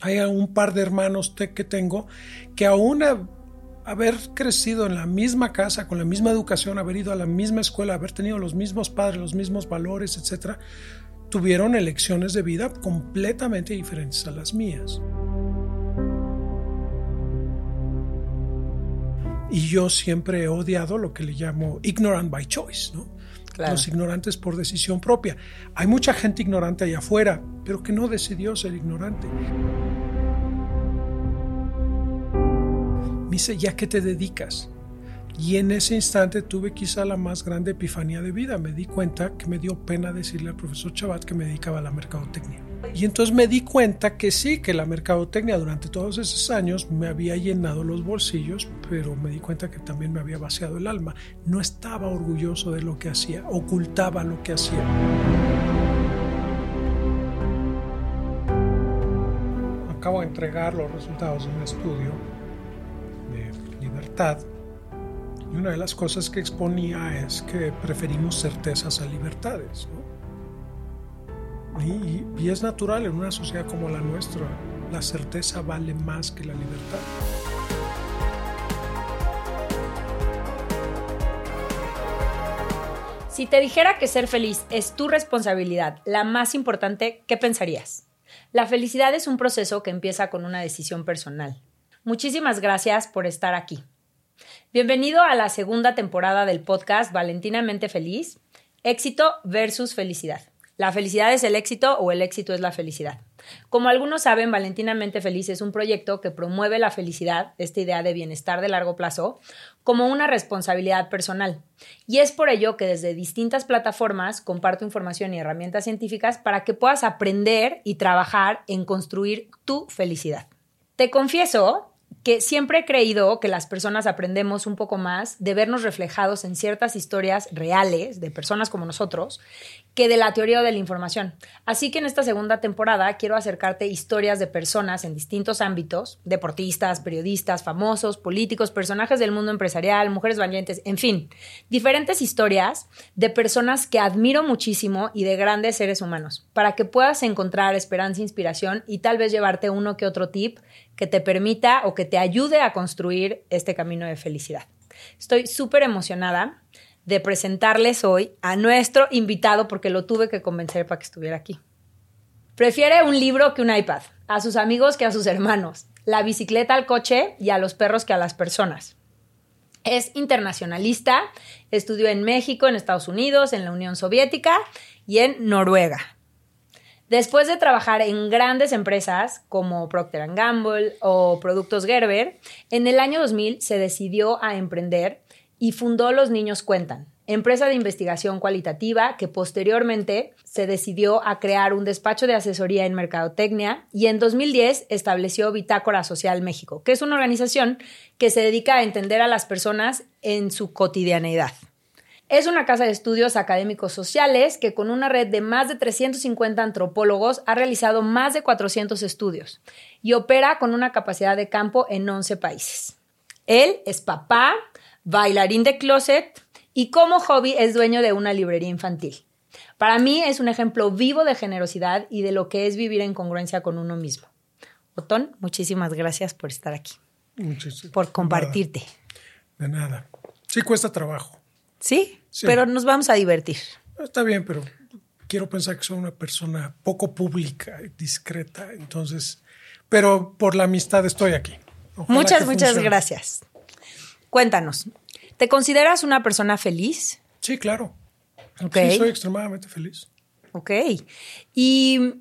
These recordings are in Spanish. Hay un par de hermanos que tengo que aún haber crecido en la misma casa, con la misma educación, haber ido a la misma escuela, haber tenido los mismos padres, los mismos valores, etcétera, tuvieron elecciones de vida completamente diferentes a las mías. Y yo siempre he odiado lo que le llamo ignorant by choice, ¿no? Claro. Los ignorantes por decisión propia. Hay mucha gente ignorante allá afuera, pero que no decidió ser ignorante. Me dice, ¿ya qué te dedicas? Y en ese instante tuve quizá la más grande epifanía de vida. Me di cuenta que me dio pena decirle al profesor Chabat que me dedicaba a la mercadotecnia. Y entonces me di cuenta que sí, que la mercadotecnia durante todos esos años me había llenado los bolsillos, pero me di cuenta que también me había vaciado el alma. No estaba orgulloso de lo que hacía, ocultaba lo que hacía. Acabo de entregar los resultados de un estudio de libertad y una de las cosas que exponía es que preferimos certezas a libertades, ¿no? Y es natural en una sociedad como la nuestra, la certeza vale más que la libertad. Si te dijera que ser feliz es tu responsabilidad, la más importante, ¿qué pensarías? La felicidad es un proceso que empieza con una decisión personal. Muchísimas gracias por estar aquí. Bienvenido a la segunda temporada del podcast Valentinamente Feliz, Éxito versus Felicidad. La felicidad es el éxito o el éxito es la felicidad. Como algunos saben, Valentinamente Feliz es un proyecto que promueve la felicidad, esta idea de bienestar de largo plazo, como una responsabilidad personal. Y es por ello que desde distintas plataformas comparto información y herramientas científicas para que puedas aprender y trabajar en construir tu felicidad. Te confieso que siempre he creído que las personas aprendemos un poco más de vernos reflejados en ciertas historias reales de personas como nosotros que de la teoría o de la información. Así que en esta segunda temporada quiero acercarte historias de personas en distintos ámbitos, deportistas, periodistas, famosos, políticos, personajes del mundo empresarial, mujeres valientes, en fin, diferentes historias de personas que admiro muchísimo y de grandes seres humanos, para que puedas encontrar esperanza, inspiración y tal vez llevarte uno que otro tip que te permita o que te ayude a construir este camino de felicidad. Estoy súper emocionada de presentarles hoy a nuestro invitado porque lo tuve que convencer para que estuviera aquí. Prefiere un libro que un iPad, a sus amigos que a sus hermanos, la bicicleta al coche y a los perros que a las personas. Es internacionalista, estudió en México, en Estados Unidos, en la Unión Soviética y en Noruega. Después de trabajar en grandes empresas como Procter & Gamble o Productos Gerber, en el año 2000 se decidió a emprender y fundó Los Niños Cuentan, empresa de investigación cualitativa que posteriormente se decidió a crear un despacho de asesoría en mercadotecnia y en 2010 estableció Bitácora Social México, que es una organización que se dedica a entender a las personas en su cotidianeidad. Es una casa de estudios académicos sociales que con una red de más de 350 antropólogos ha realizado más de 400 estudios y opera con una capacidad de campo en 11 países. Él es papá, bailarín de closet y como hobby es dueño de una librería infantil. Para mí es un ejemplo vivo de generosidad y de lo que es vivir en congruencia con uno mismo. Othón, muchísimas gracias por estar aquí. Muchísimas. Por compartirte. De nada. Sí cuesta trabajo. Sí, pero nos vamos a divertir. Está bien, pero quiero pensar que soy una persona poco pública, discreta, entonces, pero por la amistad estoy aquí. Ojalá muchas gracias. Cuéntanos, ¿te consideras una persona feliz? Sí, claro. Okay. Sí, soy extremadamente feliz. Ok. Y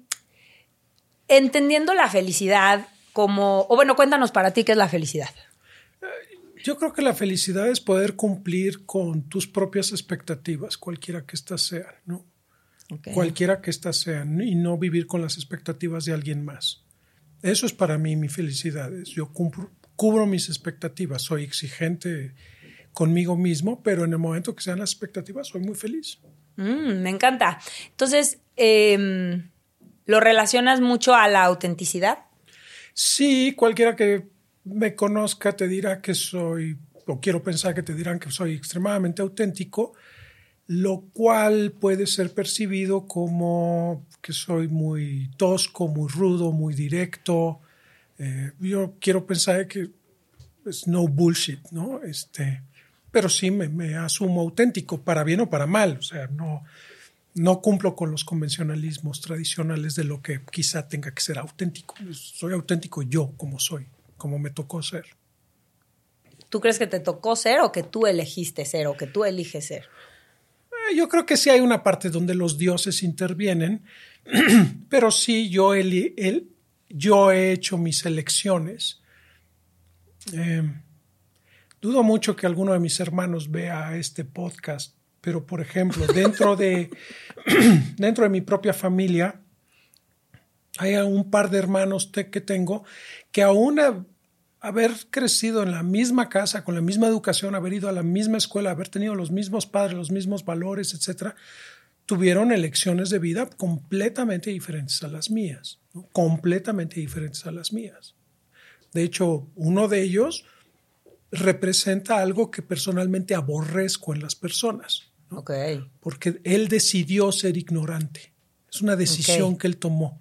entendiendo la felicidad como, cuéntanos para ti qué es la felicidad. Yo creo que la felicidad es poder cumplir con tus propias expectativas, cualquiera que éstas sean, ¿no? Okay. Cualquiera que éstas sean, y no vivir con las expectativas de alguien más. Eso es para mí mi felicidad. Yo cubro mis expectativas, soy exigente conmigo mismo, pero en el momento que sean las expectativas soy muy feliz. Me encanta. Entonces, ¿lo relacionas mucho a la autenticidad? Sí, cualquiera que me conozca te dirá que soy, o quiero pensar que te dirán que soy extremadamente auténtico, lo cual puede ser percibido como que soy muy tosco, muy rudo, muy directo, Yo quiero pensar que es no bullshit, ¿no? Pero sí me asumo auténtico, para bien o para mal. O sea, no cumplo con los convencionalismos tradicionales de lo que quizá tenga que ser auténtico. Soy auténtico yo como soy, como me tocó ser. ¿Tú crees que te tocó ser o que tú elegiste ser o que tú eliges ser? Yo creo que sí hay una parte donde los dioses intervienen, pero sí yo he hecho mis elecciones. Dudo mucho que alguno de mis hermanos vea este podcast, pero por ejemplo, dentro de mi propia familia hay un par de hermanos que tengo que aún haber crecido en la misma casa, con la misma educación, haber ido a la misma escuela, haber tenido los mismos padres, los mismos valores, etcétera, tuvieron elecciones de vida completamente diferentes a las mías, ¿no? Completamente diferentes a las mías. De hecho, uno de ellos representa algo que personalmente aborrezco en las personas, ¿no? Okay. Porque él decidió ser ignorante. Es una decisión que él tomó.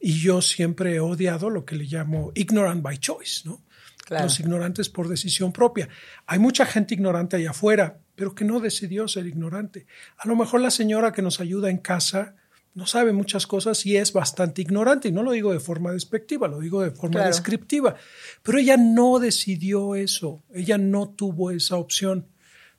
Y yo siempre he odiado lo que le llamo ignorant by choice, ¿no? Claro. Los ignorantes por decisión propia. Hay mucha gente ignorante allá afuera, pero que no decidió ser ignorante. A lo mejor la señora que nos ayuda en casa no sabe muchas cosas y es bastante ignorante. Y no lo digo de forma despectiva, lo digo de forma descriptiva. Pero ella no decidió eso. Ella no tuvo esa opción.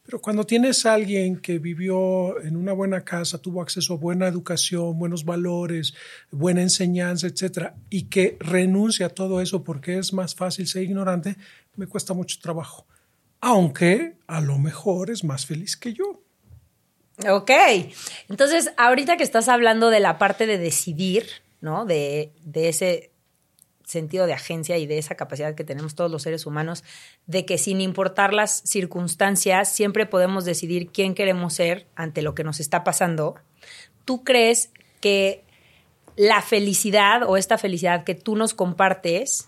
Pero cuando tienes a alguien que vivió en una buena casa, tuvo acceso a buena educación, buenos valores, buena enseñanza, etcétera, y que renuncia a todo eso porque es más fácil ser ignorante, me cuesta mucho trabajo. Aunque a lo mejor es más feliz que yo. Ok. Entonces, ahorita que estás hablando de la parte de decidir, ¿no? De ese sentido de agencia y de esa capacidad que tenemos todos los seres humanos de que sin importar las circunstancias siempre podemos decidir quién queremos ser ante lo que nos está pasando. ¿Tú crees que la felicidad o esta felicidad que tú nos compartes,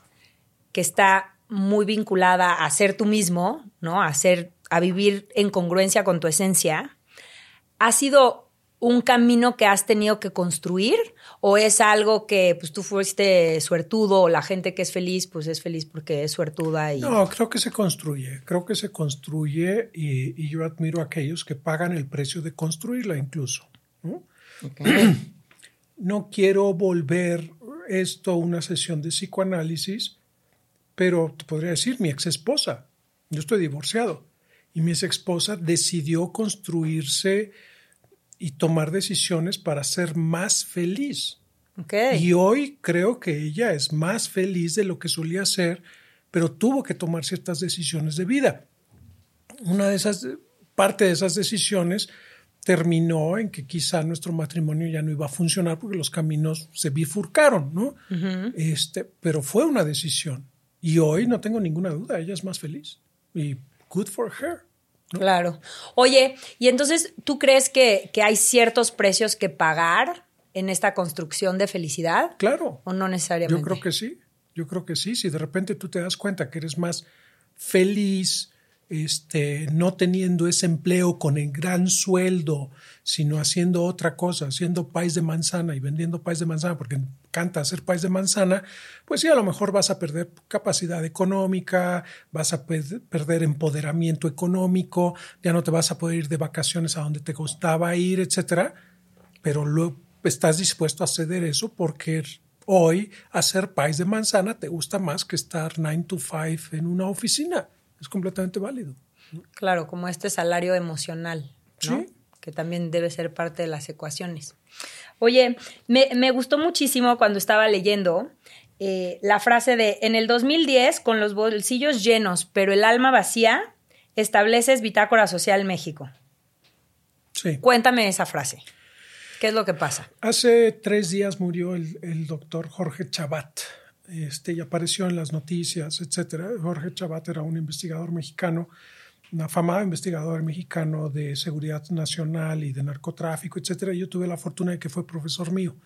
que está muy vinculada a ser tú mismo, ¿no? A vivir en congruencia con tu esencia, ha sido un camino que has tenido que construir o es algo que pues, tú fuiste suertudo o la gente que es feliz, pues es feliz porque es suertuda? No, creo que se construye y yo admiro a aquellos que pagan el precio de construirla incluso, ¿no? Okay. No quiero volver esto una sesión de psicoanálisis, pero te podría decir mi ex esposa, yo estoy divorciado y mi ex esposa decidió construirse y tomar decisiones para ser más feliz. Okay. Y hoy creo que ella es más feliz de lo que solía ser, pero tuvo que tomar ciertas decisiones de vida. Parte de esas decisiones terminó en que quizá nuestro matrimonio ya no iba a funcionar porque los caminos se bifurcaron, ¿no? Uh-huh. Pero fue una decisión. Y hoy no tengo ninguna duda, ella es más feliz. Y good for her. ¿No? Claro. Oye, y entonces, ¿tú crees que hay ciertos precios que pagar en esta construcción de felicidad? Claro. ¿O no necesariamente? Yo creo que sí. Yo creo que sí. Si de repente tú te das cuenta que eres más feliz, no teniendo ese empleo con el gran sueldo, sino haciendo otra cosa, haciendo pais de manzana y vendiendo pais de manzana, porque encanta hacer pais de manzana, pues sí, a lo mejor vas a perder capacidad económica, vas a perder empoderamiento económico, ya no te vas a poder ir de vacaciones a donde te costaba ir, etcétera. Pero luego estás dispuesto a ceder eso porque hoy hacer pais de manzana te gusta más que estar 9 to 5 en una oficina. Es completamente válido, ¿no? Claro, como este salario emocional, ¿no? Sí. Que también debe ser parte de las ecuaciones. Oye, me gustó muchísimo cuando estaba leyendo la frase de en el 2010, con los bolsillos llenos, pero el alma vacía, estableces Bitácora Social México. Sí. Cuéntame esa frase. ¿Qué es lo que pasa? Hace 3 días murió el doctor Jorge Chabat. Y apareció en las noticias, etcétera. Jorge Chabat era un investigador mexicano, un afamado investigador mexicano de seguridad nacional y de narcotráfico, etcétera. Yo tuve la fortuna de que fue profesor mío.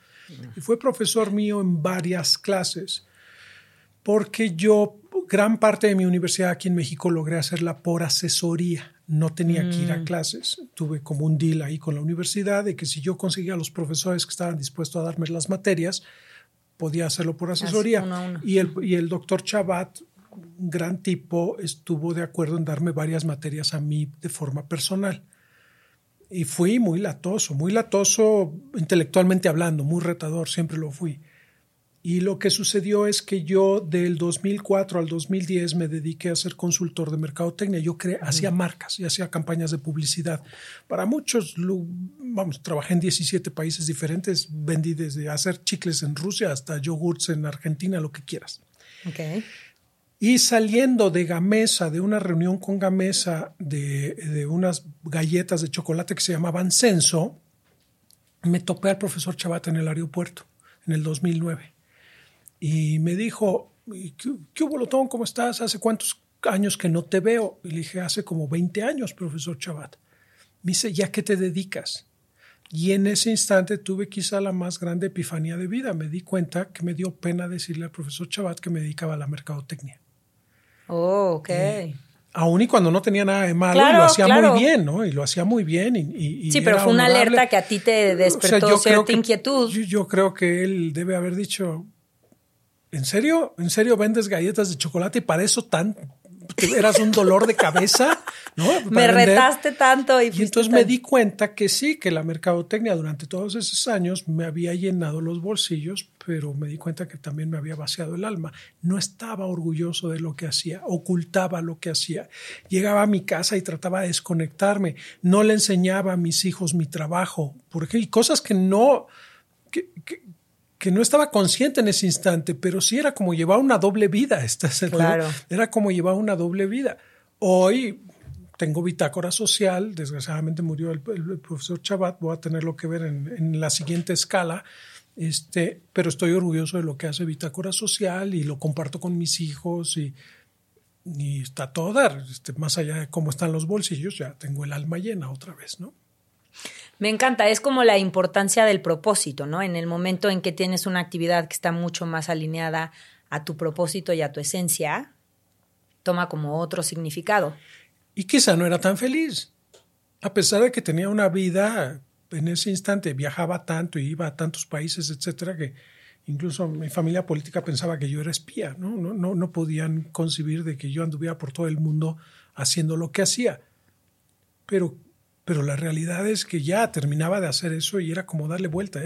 Y fue profesor mío en varias clases, porque yo gran parte de mi universidad aquí en México logré hacerla por asesoría. No tenía que ir a clases. Tuve como un deal ahí con la universidad de que si yo conseguía a los profesores que estaban dispuestos a darme las materias, podía hacerlo por asesoría. Uno a uno. Y el doctor Chabat, un gran tipo, estuvo de acuerdo en darme varias materias a mí de forma personal. Y fui muy latoso intelectualmente hablando, muy retador, siempre lo fui. Y lo que sucedió es que yo del 2004 al 2010 me dediqué a ser consultor de mercadotecnia. Yo hacía marcas y hacía campañas de publicidad. Para muchos, trabajé en 17 países diferentes. Vendí desde hacer chicles en Rusia hasta yogurts en Argentina, lo que quieras. Okay. Y saliendo de Gamesa, de una reunión con Gamesa, de unas galletas de chocolate que se llamaban Senso, me topé al profesor Chabat en el aeropuerto en el 2009. Y me dijo, ¿qué hubo, Othón? ¿Cómo estás? ¿Hace cuántos años que no te veo? Y le dije, hace como 20 años, profesor Chabat. Me dice, ¿ya qué te dedicas? Y en ese instante tuve quizá la más grande epifanía de vida. Me di cuenta que me dio pena decirle al profesor Chabat que me dedicaba a la mercadotecnia. Oh, ok. Aún y cuando no tenía nada de malo, claro, y lo hacía muy bien, ¿no? Y lo hacía muy bien. Y sí, pero fue una alerta que a ti te despertó cierta inquietud. Yo creo que él debe haber dicho... ¿En serio vendes galletas de chocolate y para eso eras un dolor de cabeza, ¿no? Me retaste tanto. Y entonces me di cuenta que sí, que la mercadotecnia durante todos esos años me había llenado los bolsillos, pero me di cuenta que también me había vaciado el alma. No estaba orgulloso de lo que hacía, ocultaba lo que hacía. Llegaba a mi casa y trataba de desconectarme. No le enseñaba a mis hijos mi trabajo, porque hay cosas que no... que no estaba consciente en ese instante, pero sí era como llevar una doble vida. Claro. Era como llevar una doble vida. Hoy tengo Bitácora Social, desgraciadamente murió el profesor Chabat, voy a tenerlo que ver en la siguiente escala, pero estoy orgulloso de lo que hace Bitácora Social y lo comparto con mis hijos y está todo dar. Más allá de cómo están los bolsillos, ya tengo el alma llena otra vez, ¿no? Me encanta, es como la importancia del propósito, ¿no? En el momento en que tienes una actividad que está mucho más alineada a tu propósito y a tu esencia, toma como otro significado. Y quizá no era tan feliz, a pesar de que tenía una vida en ese instante, viajaba tanto y iba a tantos países, etcétera, que incluso mi familia política pensaba que yo era espía, ¿no? No podían concebir de que yo anduviera por todo el mundo haciendo lo que hacía, pero la realidad es que ya terminaba de hacer eso y era como darle vuelta.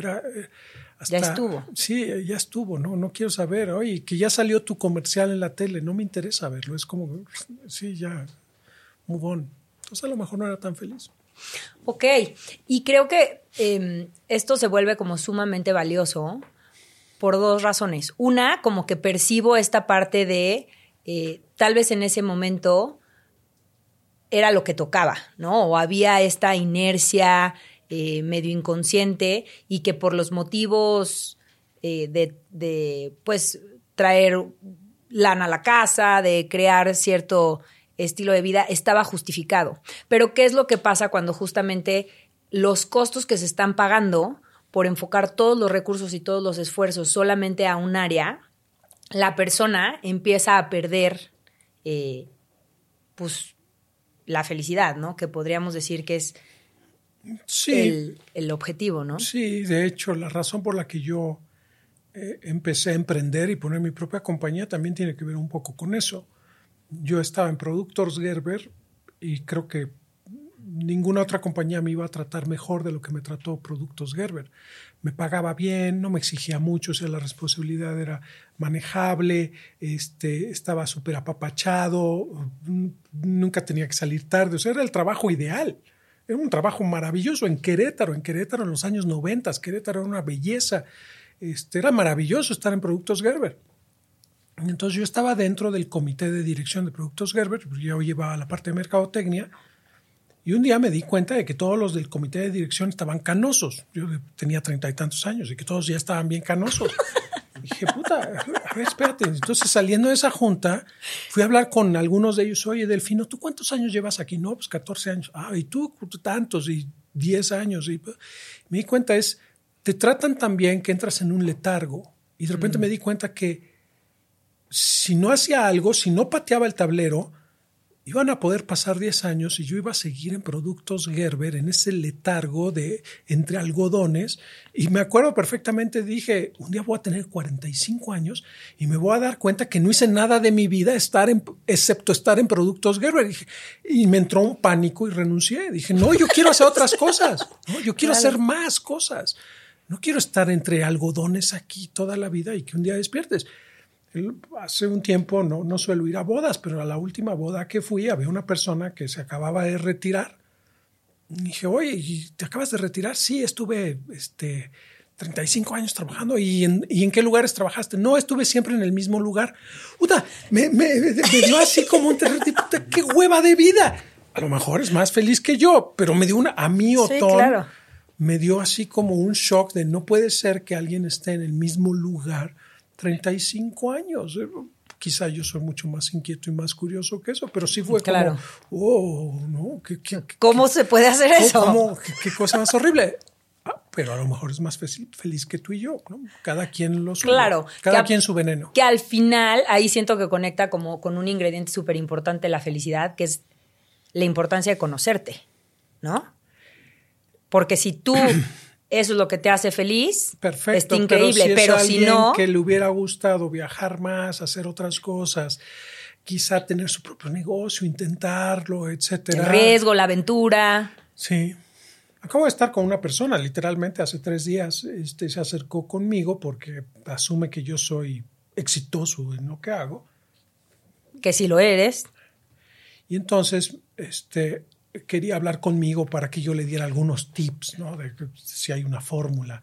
Ya estuvo. Sí, ya estuvo. No quiero saber. Oye, que ya salió tu comercial en la tele. No me interesa verlo. Es como, sí, ya, move on. Entonces a lo mejor no era tan feliz. Ok. Y creo que esto se vuelve como sumamente valioso por dos razones. Una, como que percibo esta parte de tal vez en ese momento... era lo que tocaba, ¿no? O había esta inercia medio inconsciente y que por los motivos de traer lana a la casa, de crear cierto estilo de vida, estaba justificado. Pero ¿qué es lo que pasa cuando justamente los costos que se están pagando por enfocar todos los recursos y todos los esfuerzos solamente a un área, la persona empieza a perder, la felicidad, ¿no? Que podríamos decir que es el objetivo, ¿no? Sí, de hecho, la razón por la que yo empecé a emprender y poner mi propia compañía también tiene que ver un poco con eso. Yo estaba en Productos Gerber y creo que ninguna otra compañía me iba a tratar mejor de lo que me trató Productos Gerber. Me pagaba bien, no me exigía mucho, o sea, la responsabilidad era manejable, estaba súper apapachado, nunca tenía que salir tarde, o sea, era el trabajo ideal. Era un trabajo maravilloso en Querétaro en los años 90, Querétaro era una belleza, era maravilloso estar en Productos Gerber. Entonces yo estaba dentro del comité de dirección de Productos Gerber, yo llevaba la parte de mercadotecnia. Y un día me di cuenta de que todos los del comité de dirección estaban canosos. Yo tenía 30 y tantos años y que todos ya estaban bien canosos. Y dije, puta, a ver, espérate. Entonces, saliendo de esa junta, fui a hablar con algunos de ellos. Oye, Delfino, ¿tú cuántos años llevas aquí? No, pues 14 años. Ah, ¿y tú tantos? Y 10 años. Y me di cuenta te tratan tan bien que entras en un letargo. Y de repente me di cuenta que si no hacía algo, si no pateaba el tablero, Iban a poder pasar 10 años y yo iba a seguir en Productos Gerber, en ese letargo de entre algodones. Y me acuerdo perfectamente, dije, un día voy a tener 45 años y me voy a dar cuenta que no hice nada de mi vida excepto estar en Productos Gerber. Y me entró un pánico y renuncié. Dije, no, yo quiero hacer otras cosas. No, yo quiero hacer más cosas. No quiero estar entre algodones aquí toda la vida y que un día despiertes. Hace un tiempo no suelo ir a bodas, pero a la última boda que fui había una persona que se acababa de retirar. Y dije, oye, ¿y te acabas de retirar? Sí, estuve 35 años trabajando. ¿Y en qué lugares trabajaste? No, estuve siempre en el mismo lugar. Puta, me dio así como un terror, ¡qué hueva de vida! A lo mejor es más feliz que yo, pero me dio a mí, Othón, sí, claro, me dio así como un shock de no puede ser que alguien esté en el mismo lugar 35 años. Quizá yo soy mucho más inquieto y más curioso que eso, pero sí fue claro, como, oh, no, ¿cómo se puede hacer eso? ¿Qué cosa más horrible? Ah, pero a lo mejor es más feliz que tú y yo, ¿no? Cada quien lo sube. Claro. Cada quien su veneno. Que al final, ahí siento que conecta como con un ingrediente súper importante de la felicidad, que es la importancia de conocerte, ¿no? Porque si tú... eso es lo que te hace feliz. Perfecto. Es increíble, pero si no, que le hubiera gustado viajar más, hacer otras cosas, quizá tener su propio negocio, intentarlo, etcétera. El riesgo, la aventura. Sí. Acabo de estar con una persona, literalmente hace 3 días, se acercó conmigo porque asume que yo soy exitoso en lo que hago. Que sí lo eres. Y entonces, quería hablar conmigo para que yo le diera algunos tips, ¿no? De si hay una fórmula.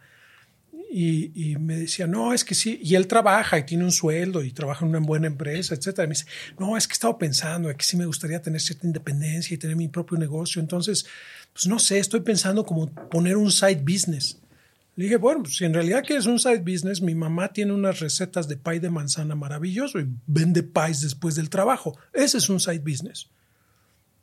Y me decía, no, es que sí. Y él trabaja y tiene un sueldo y trabaja en una buena empresa, etcétera. Y me dice, no, es que he estado pensando que sí me gustaría tener cierta independencia y tener mi propio negocio. Entonces, pues no sé, estoy pensando como poner un side business. Le dije, bueno, pues si en realidad quieres un side business, mi mamá tiene unas recetas de pie de manzana maravilloso y vende pies después del trabajo. Ese es un side business.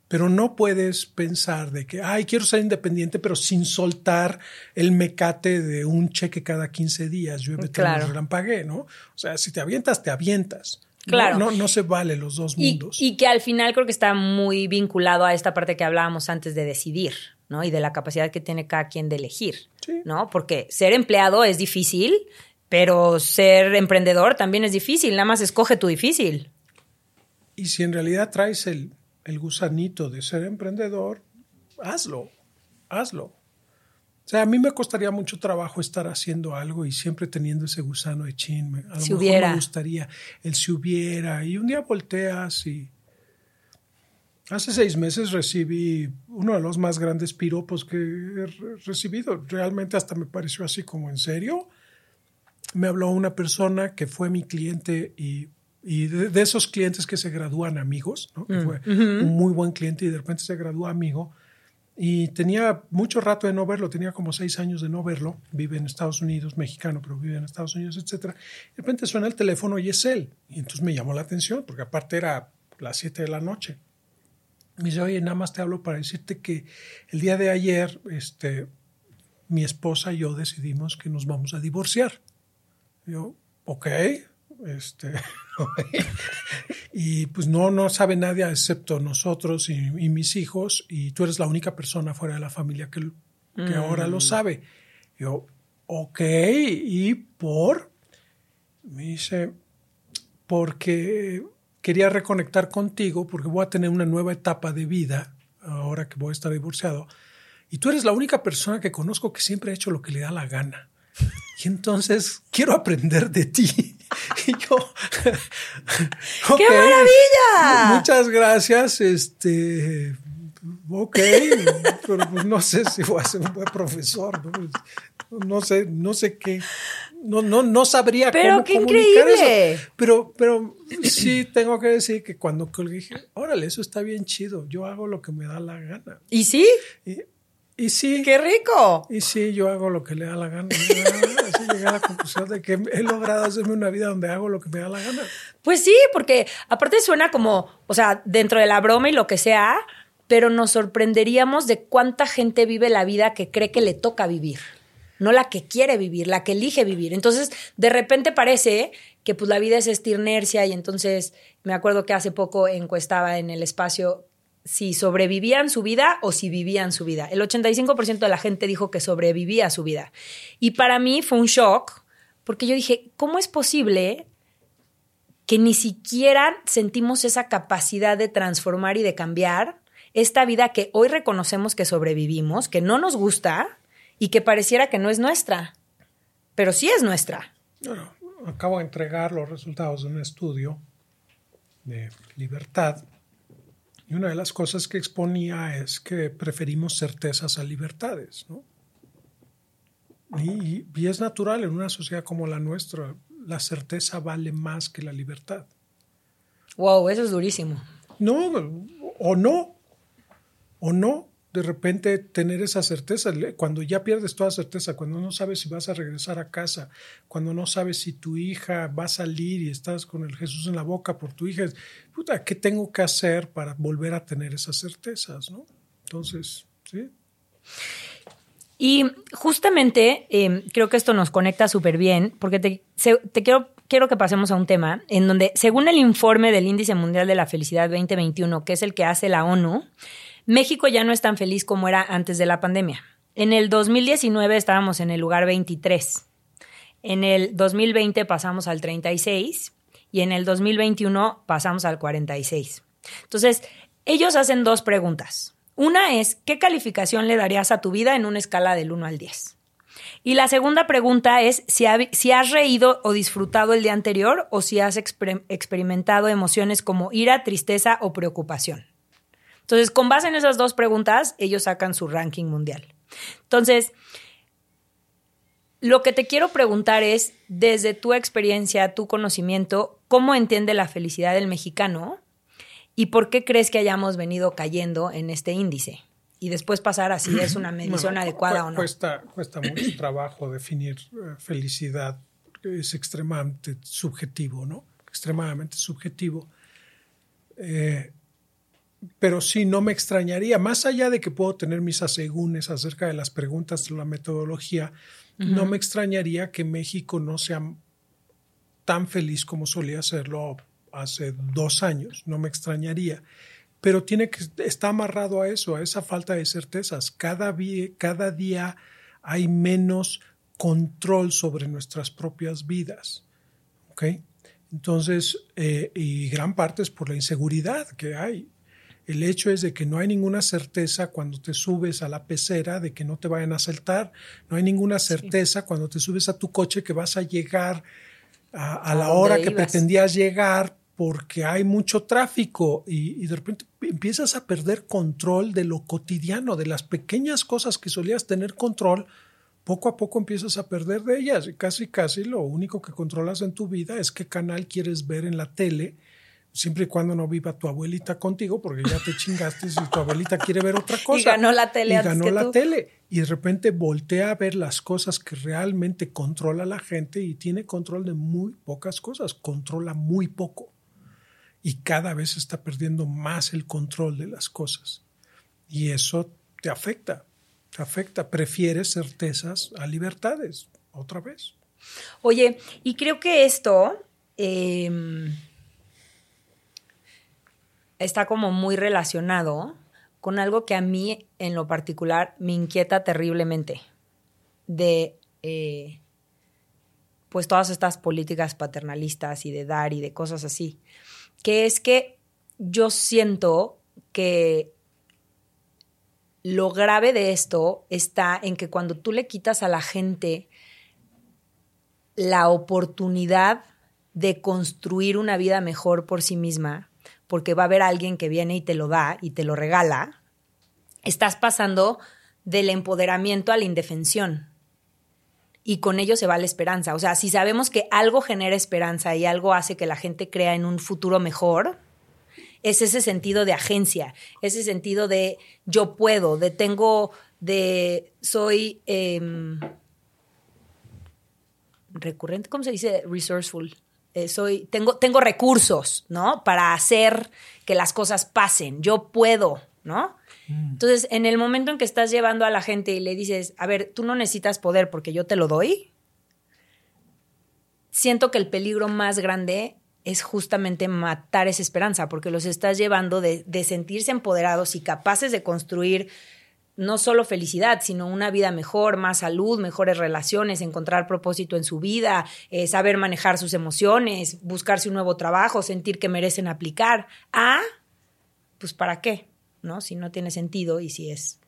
Pero no puedes pensar de que, ay, quiero ser independiente, pero sin soltar el mecate de un cheque cada 15 días. Yo claro, relampagué, ¿no? O sea, si te avientas, te avientas. Claro. No se vale los dos mundos. Y que al final creo que está muy vinculado a esta parte que hablábamos antes de decidir, ¿no? Y de la capacidad que tiene cada quien de elegir, sí, ¿no? Porque ser empleado es difícil, pero ser emprendedor también es difícil. Nada más escoge tu difícil. Y si en realidad traes el gusanito de ser emprendedor, hazlo. O sea, a mí me costaría mucho trabajo estar haciendo algo y siempre teniendo ese gusano de chin. A lo mejor hubiera. Me gustaría el si hubiera. Y un día volteas y... Hace 6 meses recibí uno de los más grandes piropos que he recibido. Realmente hasta me pareció así como, ¿en serio? Me habló una persona que fue mi cliente y de esos clientes que se gradúan amigos, ¿no? Que fue un muy buen cliente y de repente se graduó amigo. Y tenía mucho rato de no verlo, tenía como 6 años de no verlo. Vive en Estados Unidos, mexicano, pero vive en Estados Unidos, etc. De repente suena el teléfono y es él. Y entonces me llamó la atención, porque aparte era las 7 de la noche. Me dice, oye, nada más te hablo para decirte que el día de ayer mi esposa y yo decidimos que nos vamos a divorciar. Yo, ok... y pues no sabe nadie excepto nosotros y mis hijos, y tú eres la única persona fuera de la familia que ahora lo sabe. Yo, ok, ¿y por? Me dice, porque quería reconectar contigo porque voy a tener una nueva etapa de vida ahora que voy a estar divorciado y tú eres la única persona que conozco que siempre ha hecho lo que le da la gana. Y entonces quiero aprender de ti. Y yo, okay, ¡qué maravilla! Muchas gracias. Ok, pero pues no sé si voy a ser un buen profesor, ¿no? No sé qué. No sabría pero cómo comunicar eso. Pero sí tengo que decir que cuando dije, órale, eso está bien chido. Yo hago lo que me da la gana. ¿Y sí? Y sí. ¡Qué rico! Y sí, yo hago lo que le da la gana. Así llegué a la conclusión de que he logrado hacerme una vida donde hago lo que me da la gana. Pues sí, porque aparte suena como, o sea, dentro de la broma y lo que sea, pero nos sorprenderíamos de cuánta gente vive la vida que cree que le toca vivir, no la que quiere vivir, la que elige vivir. Entonces, de repente parece que pues la vida es esta inercia, y entonces me acuerdo que hace poco encuestaba en El Espacio si sobrevivían su vida o si vivían su vida. El 85% de la gente dijo que sobrevivía a su vida. Y para mí fue un shock, porque yo dije, ¿cómo es posible que ni siquiera sentimos esa capacidad de transformar y de cambiar esta vida que hoy reconocemos que sobrevivimos, que no nos gusta y que pareciera que no es nuestra? Pero sí es nuestra. Bueno, acabo de entregar los resultados de un estudio de libertad. Y una de las cosas que exponía es que preferimos certezas a libertades, ¿no? Y es natural en una sociedad como la nuestra, la certeza vale más que la libertad. Wow, eso es durísimo. No, o no, o no. De repente tener esa certeza, cuando ya pierdes toda certeza, cuando no sabes si vas a regresar a casa, cuando no sabes si tu hija va a salir y estás con el Jesús en la boca por tu hija, puta, ¿qué tengo que hacer para volver a tener esas certezas, no? Entonces, sí. Y justamente creo que esto nos conecta súper bien, porque quiero que pasemos a un tema en donde, según el informe del Índice Mundial de la Felicidad 2021, que es el que hace la ONU, México ya no es tan feliz como era antes de la pandemia. En el 2019 estábamos en el lugar 23. En el 2020 pasamos al 36 y en el 2021 pasamos al 46. Entonces, ellos hacen dos preguntas. Una es, ¿qué calificación le darías a tu vida en una escala del 1 al 10? Y la segunda pregunta es si has reído o disfrutado el día anterior o si has experimentado emociones como ira, tristeza o preocupación. Entonces, con base en esas dos preguntas, ellos sacan su ranking mundial. Entonces, lo que te quiero preguntar es, desde tu experiencia, tu conocimiento, ¿cómo entiende la felicidad el mexicano? ¿Y por qué crees que hayamos venido cayendo en este índice? Y después pasar a si es una medición adecuada o no. Cuesta mucho trabajo definir felicidad. Es extremadamente subjetivo, ¿no? Extremadamente subjetivo. Pero sí, no me extrañaría, más allá de que puedo tener mis asegúnes acerca de las preguntas de la metodología, no me extrañaría que México no sea tan feliz como solía serlo hace 2 años, no me extrañaría. Pero está amarrado a eso, a esa falta de certezas. Cada día hay menos control sobre nuestras propias vidas, ¿ok? Entonces, y gran parte es por la inseguridad que hay. El hecho es de que no hay ninguna certeza cuando te subes a la pecera de que no te vayan a asaltar. No hay ninguna certeza cuando te subes a tu coche que vas a llegar a la hora que pretendías llegar porque hay mucho tráfico y de repente empiezas a perder control de lo cotidiano, de las pequeñas cosas que solías tener control. Poco a poco empiezas a perder de ellas y casi lo único que controlas en tu vida es qué canal quieres ver en la tele. Siempre y cuando no viva tu abuelita contigo, porque ya te chingaste si tu abuelita quiere ver otra cosa. Y ganó la tele antes que tú. Y de repente voltea a ver las cosas que realmente controla la gente y tiene control de muy pocas cosas. Controla muy poco. Y cada vez está perdiendo más el control de las cosas. Y eso te afecta. Te afecta. Prefieres certezas a libertades. Otra vez. Oye, y creo que esto... está como muy relacionado con algo que a mí en lo particular me inquieta terriblemente de pues todas estas políticas paternalistas y de dar y de cosas así, que es que yo siento que lo grave de esto está en que cuando tú le quitas a la gente la oportunidad de construir una vida mejor por sí misma, porque va a haber alguien que viene y te lo da y te lo regala, estás pasando del empoderamiento a la indefensión. Y con ello se va la esperanza. O sea, si sabemos que algo genera esperanza y algo hace que la gente crea en un futuro mejor, es ese sentido de agencia, ese sentido de yo puedo, de tengo, de soy recurrente, ¿cómo se dice? Resourceful. Tengo recursos, ¿no? Para hacer que las cosas pasen. Yo puedo, ¿no? Entonces, en el momento en que estás llevando a la gente y le dices, a ver, tú no necesitas poder porque yo te lo doy, siento que el peligro más grande es justamente matar esa esperanza, porque los estás llevando de sentirse empoderados y capaces de construir no solo felicidad, sino una vida mejor, más salud, mejores relaciones, encontrar propósito en su vida, saber manejar sus emociones, buscarse un nuevo trabajo, sentir que merecen aplicar. Ah, pues ¿para qué? ¿No? Si no tiene sentido y si es.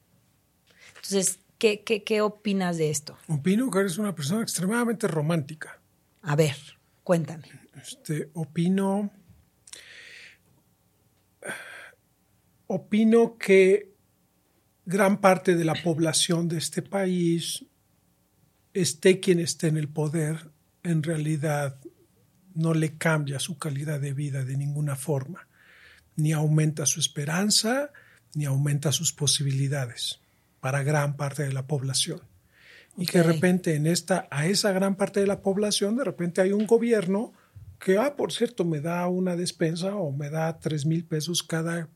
Entonces, ¿qué opinas de esto? Opino que eres una persona extremadamente romántica. A ver, cuéntame. Opino que gran parte de la población de este país, esté quien esté en el poder, en realidad no le cambia su calidad de vida de ninguna forma, ni aumenta su esperanza, ni aumenta sus posibilidades para gran parte de la población. Okay. Y que de repente a esa gran parte de la población, de repente hay un gobierno que, por cierto, me da una despensa o me da 3,000 pesos cada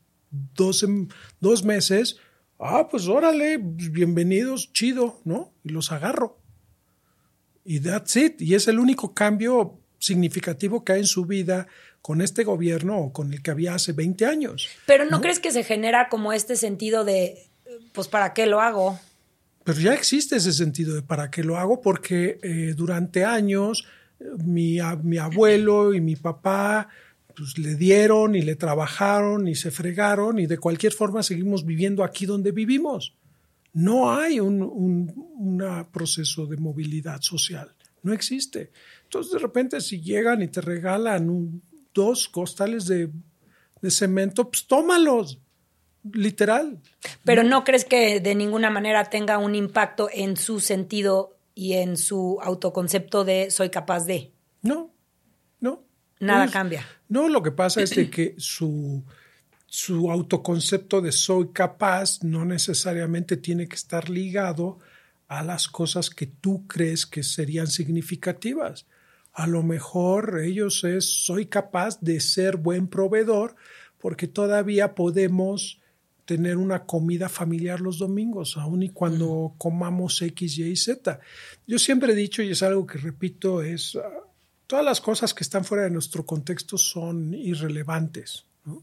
2 meses. Pues órale, bienvenidos, chido, ¿no? Y los agarro. Y that's it. Y es el único cambio significativo que hay en su vida con este gobierno o con el que había hace 20 años. Pero ¿no crees que se genera como este sentido de, pues, ¿para qué lo hago? Pero ya existe ese sentido de ¿para qué lo hago? Porque durante años mi abuelo y mi papá pues le dieron y le trabajaron y se fregaron y de cualquier forma seguimos viviendo aquí donde vivimos. No hay un proceso de movilidad social, no existe. Entonces de repente si llegan y te regalan 2 costales de cemento, pues tómalos, literal. Pero ¿no crees que de ninguna manera tenga un impacto en su sentido y en su autoconcepto de soy capaz de? No. Nada cambia. No, lo que pasa es de que su autoconcepto de soy capaz no necesariamente tiene que estar ligado a las cosas que tú crees que serían significativas. A lo mejor ellos soy capaz de ser buen proveedor porque todavía podemos tener una comida familiar los domingos, aun y cuando comamos X, Y, Z. Yo siempre he dicho, y es algo que repito, todas las cosas que están fuera de nuestro contexto son irrelevantes, ¿no?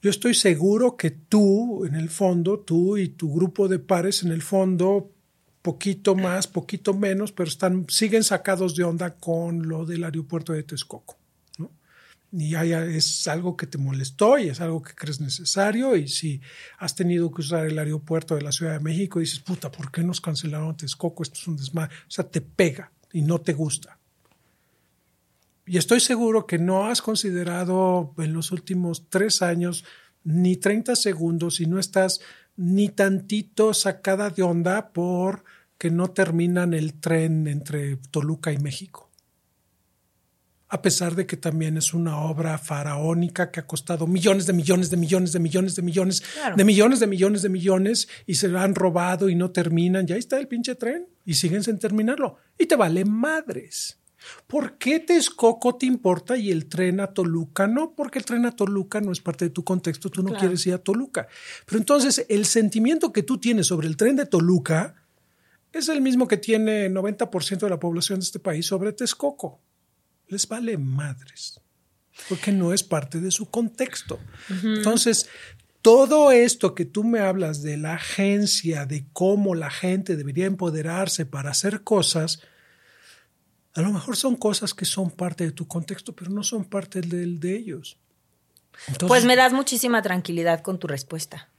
Yo estoy seguro que tú y tu grupo de pares, en el fondo, poquito más, poquito menos, pero siguen sacados de onda con lo del aeropuerto de Texcoco, ¿no? Y es algo que te molestó y es algo que crees necesario. Y si has tenido que usar el aeropuerto de la Ciudad de México, dices, puta, ¿por qué nos cancelaron Texcoco? Esto es un desmadre. O sea, te pega y no te gusta. Y estoy seguro que no has considerado en los últimos 3 años ni 30 segundos y no estás ni tantito sacada de onda porque no terminan el tren entre Toluca y México. A pesar de que también es una obra faraónica que ha costado millones. Claro. de millones y se lo han robado y no terminan. Y ahí está el pinche tren y siguen sin terminarlo. Y te vale madres. ¿Por qué Texcoco te importa y el tren a Toluca no? Porque el tren a Toluca no es parte de tu contexto, tú no claro. quieres ir a Toluca. Pero entonces el sentimiento que tú tienes sobre el tren de Toluca es el mismo que tiene el 90% de la población de este país sobre Texcoco. Les vale madres, porque no es parte de su contexto. Uh-huh. Entonces, todo esto que tú me hablas de la agencia, de cómo la gente debería empoderarse para hacer cosas, a lo mejor son cosas que son parte de tu contexto, pero no son parte del de ellos. Entonces, pues me das muchísima tranquilidad con tu respuesta.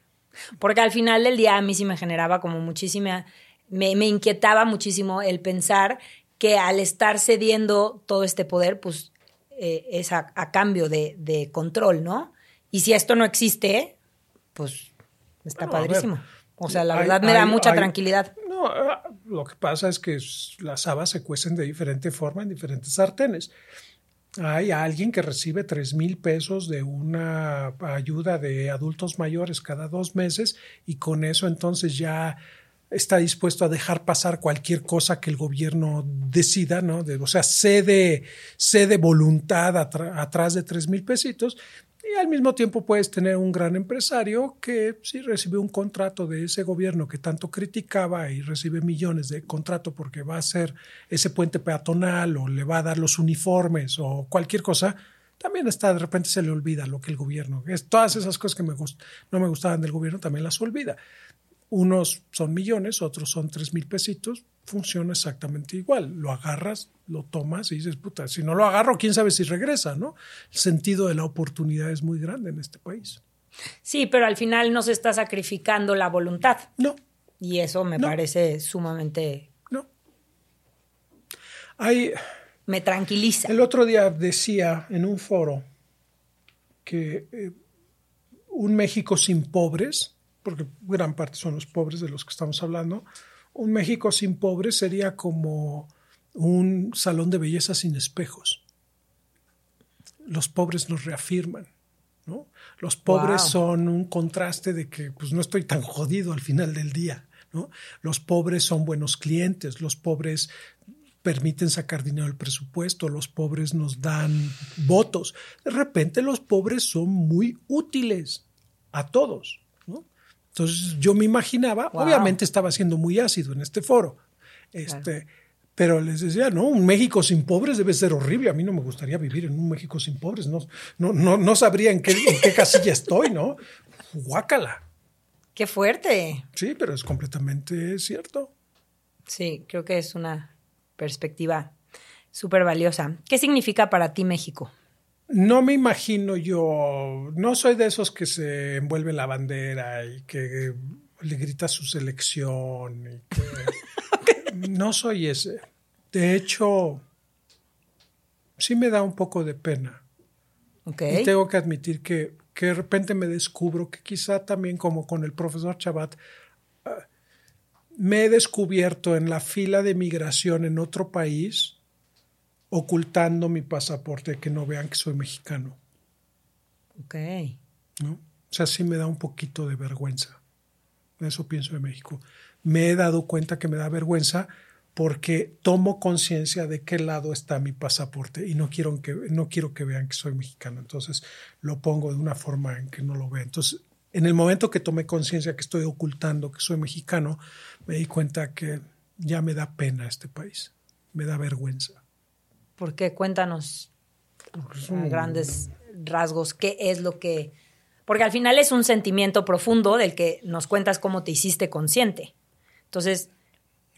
Porque al final del día a mí sí me generaba como muchísima... Me inquietaba muchísimo el pensar que al estar cediendo todo este poder, pues es a cambio de control, ¿no? Y si esto no existe, pues está padrísimo. A ver, o sea, la verdad me da mucha tranquilidad. No, lo que pasa es que las habas se cuecen de diferente forma en diferentes sartenes. Hay alguien que recibe 3,000 pesos de una ayuda de adultos mayores cada 2 meses y con eso entonces ya está dispuesto a dejar pasar cualquier cosa que el gobierno decida, ¿no? O sea, cede voluntad atrás de 3,000 pesitos. Y al mismo tiempo puedes tener un gran empresario que sí recibe un contrato de ese gobierno que tanto criticaba y recibe millones de contrato porque va a hacer ese puente peatonal o le va a dar los uniformes o cualquier cosa. También está, de repente se le olvida lo que el gobierno... Todas esas cosas que no me gustaban del gobierno también las olvida. Unos son millones, otros son 3,000 pesitos. Funciona exactamente igual. Lo agarras, lo tomas y dices, puta, si no lo agarro, quién sabe si regresa, ¿no? El sentido de la oportunidad es muy grande en este país. Sí, pero al final no se está sacrificando la voluntad. No. Y eso me parece sumamente... No. Me tranquiliza. El otro día decía en un foro que un México sin pobres... porque gran parte son los pobres de los que estamos hablando, un México sin pobres sería como un salón de belleza sin espejos. Los pobres nos reafirman, ¿no? Los pobres son un contraste de que pues, no estoy tan jodido al final del día, ¿no? Los pobres son buenos clientes, los pobres permiten sacar dinero del presupuesto, los pobres nos dan votos. De repente los pobres son muy útiles a todos, ¿no? Entonces yo me imaginaba, obviamente estaba siendo muy ácido en este foro, claro. Pero les decía, no, un México sin pobres debe ser horrible. A mí no me gustaría vivir en un México sin pobres, no sabría en qué casilla estoy, ¿no? Guácala. Qué fuerte. Sí, pero es completamente cierto. Sí, creo que es una perspectiva súper valiosa. ¿Qué significa para ti México? No me imagino yo, no soy de esos que se envuelve la bandera y que le grita su selección. Y que no soy ese. De hecho, sí me da un poco de pena. Okay. Y tengo que admitir que de repente me descubro que quizá también como con el profesor Chabat, me he descubierto en la fila de migración en otro país ocultando mi pasaporte, que no vean que soy mexicano. Ok. ¿No? O sea, sí me da un poquito de vergüenza. Eso pienso de México. Me he dado cuenta que me da vergüenza porque tomo conciencia de qué lado está mi pasaporte y no quiero que vean que soy mexicano. Entonces lo pongo de una forma en que no lo vean. Entonces, en el momento que tomé conciencia que estoy ocultando que soy mexicano, me di cuenta que ya me da pena este país. Me da vergüenza. ¿Por qué? Cuéntanos a grandes rasgos qué es lo que... Porque al final es un sentimiento profundo del que nos cuentas cómo te hiciste consciente. Entonces,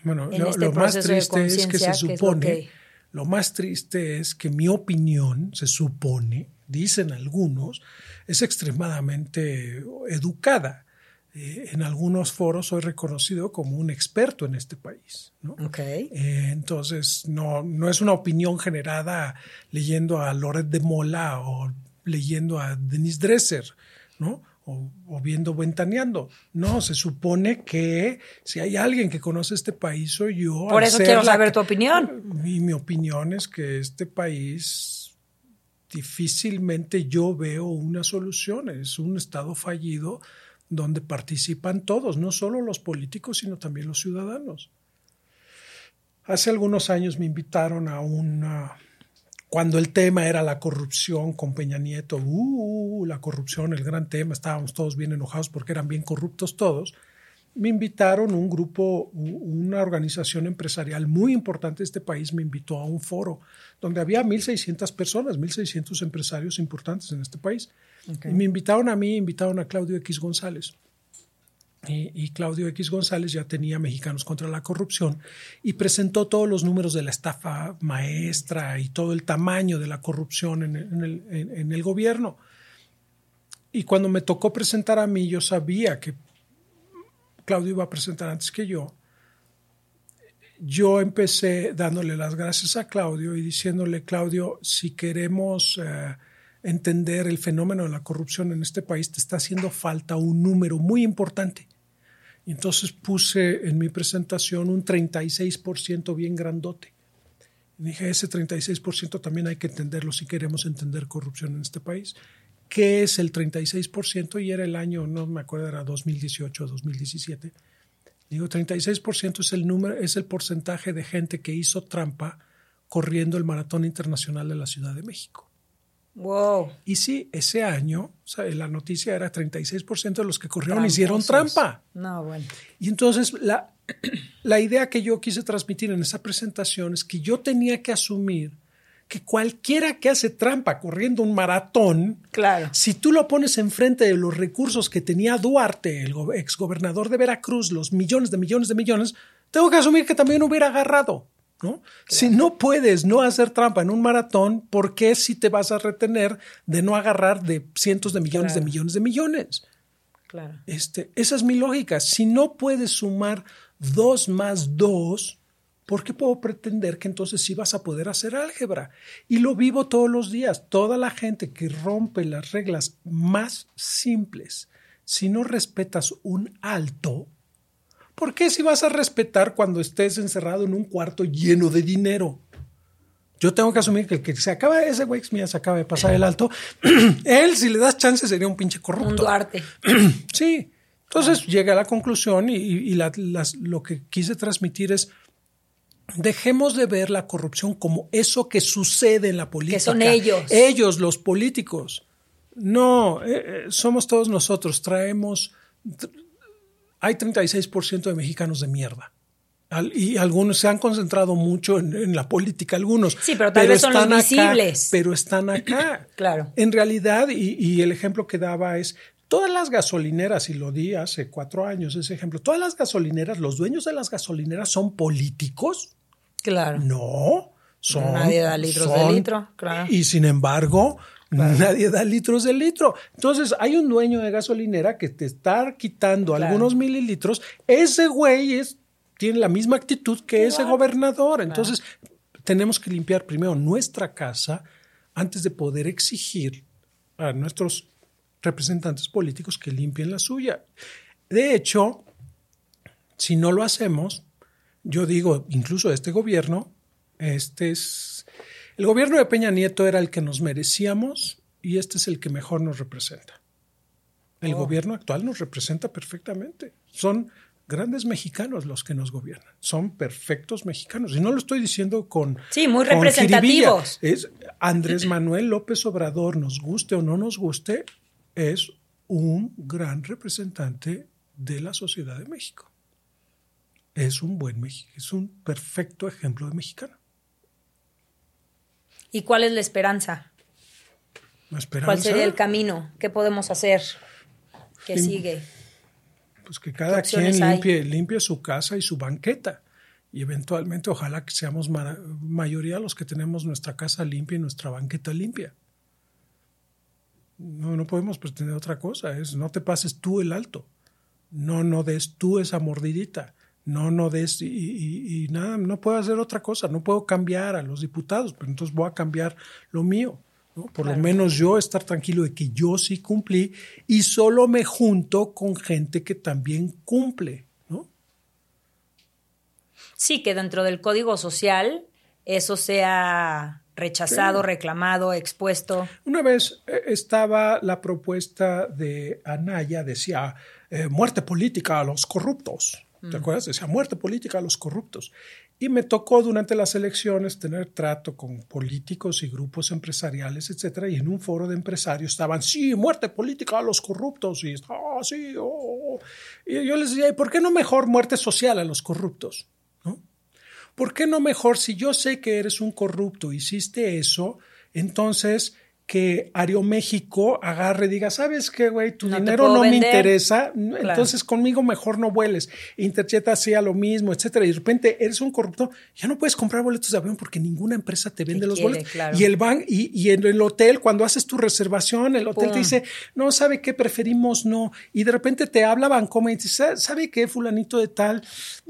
bueno, en este proceso de conciencia, ¿qué es lo que...? Lo más triste es que mi opinión, se supone, dicen algunos, es extremadamente educada. En algunos foros soy reconocido como un experto en este país, ¿no? Okay. Entonces, no es una opinión generada leyendo a Loret de Mola o leyendo a Denise Dresser, ¿no? O viendo Ventaneando. No, se supone que si hay alguien que conoce este país soy yo. Por eso quiero saber tu opinión. Y mi opinión es que este país... difícilmente yo veo una solución. Es un estado fallido donde participan todos, no solo los políticos, sino también los ciudadanos. Hace algunos años me invitaron a una... Cuando el tema era la corrupción con Peña Nieto, la corrupción, el gran tema, estábamos todos bien enojados porque eran bien corruptos todos. Me invitaron un grupo, una organización empresarial muy importante de este país, me invitó a un foro donde había 1,600 personas, 1,600 empresarios importantes en este país. Okay. Y me invitaron a mí, invitaron a Claudio X. González. Y Claudio X. González ya tenía Mexicanos contra la corrupción y presentó todos los números de la estafa maestra y todo el tamaño de la corrupción en el gobierno. Y cuando me tocó presentar a mí, yo sabía que Claudio iba a presentar antes que yo. Yo empecé dándole las gracias a Claudio y diciéndole, Claudio, si queremos entender el fenómeno de la corrupción en este país, te está haciendo falta un número muy importante. Y entonces puse en mi presentación un 36% bien grandote. Y dije, ese 36% también hay que entenderlo si queremos entender corrupción en este país. ¿Qué es el 36%? Y era el año, no me acuerdo, era 2018 o 2017. Digo, 36% es el número, es el porcentaje de gente que hizo trampa corriendo el Maratón Internacional de la Ciudad de México. Wow. Y sí, ese año, o sea, la noticia era 36% de los que corrieron hicieron trampa. No, bueno. Y entonces la idea que yo quise transmitir en esa presentación es que yo tenía que asumir que cualquiera que hace trampa corriendo un maratón, claro, si tú lo pones enfrente de los recursos que tenía Duarte, el exgobernador de Veracruz, los millones, tengo que asumir que también hubiera agarrado, ¿no? Claro. Si no puedes no hacer trampa en un maratón, ¿por qué si te vas a retener de no agarrar de cientos de millones, claro, de millones? Claro. Esa es mi lógica. Si no puedes sumar 2 más 2... ¿por qué puedo pretender que entonces sí vas a poder hacer álgebra? Y lo vivo todos los días. Toda la gente que rompe las reglas más simples, si no respetas un alto, ¿por qué si vas a respetar cuando estés encerrado en un cuarto lleno de dinero? Yo tengo que asumir que el que se acaba, ese güey se acaba de pasar el alto, él, si le das chance, sería un pinche corrupto. Un Duarte. Sí. Entonces llegué a la conclusión y lo que quise transmitir es: dejemos de ver la corrupción como eso que sucede en la política. Que son ellos. Ellos, los políticos. No, somos todos nosotros. Hay 36% de mexicanos de mierda. Y algunos se han concentrado mucho en la política, algunos. Sí, pero tal vez son los visibles. Pero están acá. Claro. En realidad, y el ejemplo que daba es... todas las gasolineras, y lo di hace 4 años ese ejemplo, todas las gasolineras, los dueños de las gasolineras son políticos. Claro. No, son... nadie da litros de litro, claro. Y sin embargo, claro, nadie da litros de litro. Entonces, hay un dueño de gasolinera que te está quitando, claro, algunos mililitros. Ese güey tiene la misma actitud que, claro, ese gobernador. Entonces, claro, tenemos que limpiar primero nuestra casa antes de poder exigir a nuestros representantes políticos que limpien la suya. De hecho, si no lo hacemos, yo digo, incluso este gobierno, el gobierno de Peña Nieto era el que nos merecíamos y este es el que mejor nos representa. El gobierno actual nos representa perfectamente. Son grandes mexicanos los que nos gobiernan. Son perfectos mexicanos. Y no lo estoy diciendo con... sí, muy representativos. Es Andrés Manuel López Obrador, nos guste o no nos guste, es un gran representante de la sociedad de México. Es un buen mexicano, es un perfecto ejemplo de mexicano. ¿Y cuál es la esperanza? ¿Cuál sería el camino? ¿Qué podemos hacer? ¿Qué sigue? Pues que cada quien limpie su casa y su banqueta. Y eventualmente ojalá que seamos mayoría los que tenemos nuestra casa limpia y nuestra banqueta limpia. No podemos pretender otra cosa. No te pases tú el alto. No des tú esa mordidita. No des... y nada, no puedo hacer otra cosa. No puedo cambiar a los diputados, pero entonces voy a cambiar lo mío, ¿no? Por lo menos yo estar tranquilo de que yo sí cumplí y solo me junto con gente que también cumple, ¿no? Sí, que dentro del código social eso sea... rechazado, reclamado, expuesto. Una vez estaba la propuesta de Anaya, decía muerte política a los corruptos. ¿Te acuerdas? Decía muerte política a los corruptos. Y me tocó durante las elecciones tener trato con políticos y grupos empresariales, etcétera. Y en un foro de empresarios estaban, sí, muerte política a los corruptos. Y sí, y yo les decía, ¿por qué no mejor muerte social a los corruptos? ¿Por qué no mejor, si yo sé que eres un corrupto, hiciste eso, entonces que Aeroméxico agarre y diga, ¿sabes qué, güey? Tu dinero no me interesa, entonces conmigo mejor no vueles. Interjet hacía lo mismo, etcétera. Y de repente eres un corrupto, ya no puedes comprar boletos de avión porque ninguna empresa te vende los boletos. Claro. Y el banco y en el hotel, cuando haces tu reservación, el hotel te dice, no, ¿sabe qué? Preferimos no. Y de repente te habla Bancomer y dice, ¿sabe qué? Fulanito de tal,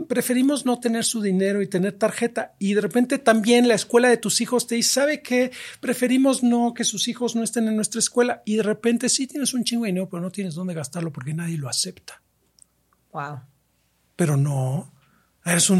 preferimos no tener su dinero y tener tarjeta. Y de repente también la escuela de tus hijos te dice, ¿sabe qué? Preferimos no que sus hijos no estén en nuestra escuela. Y de repente sí tienes un chingo de dinero, pero no tienes dónde gastarlo porque nadie lo acepta. Wow. Pero no, eres un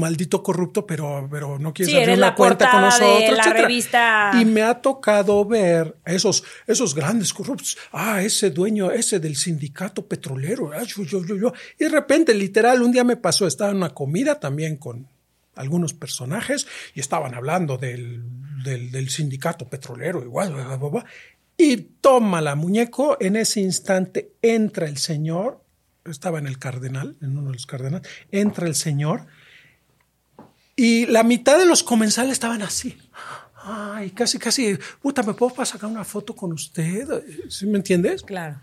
maldito corrupto, pero no quieres abrir la cuenta con nosotros, de la revista. Y me ha tocado ver esos grandes corruptos. Ese dueño, ese del sindicato petrolero. Y de repente, literal, un día me pasó, estaba en una comida también con algunos personajes y estaban hablando del sindicato petrolero igual, bla, bla, bla, bla, y tómala, muñeco. En ese instante entra el señor, estaba en el Cardenal, en uno de los Cardenales, entra el señor y la mitad de los comensales estaban así. Ay, casi, casi, puta, ¿me puedo sacar una foto con usted? ¿Sí me entiendes? Claro.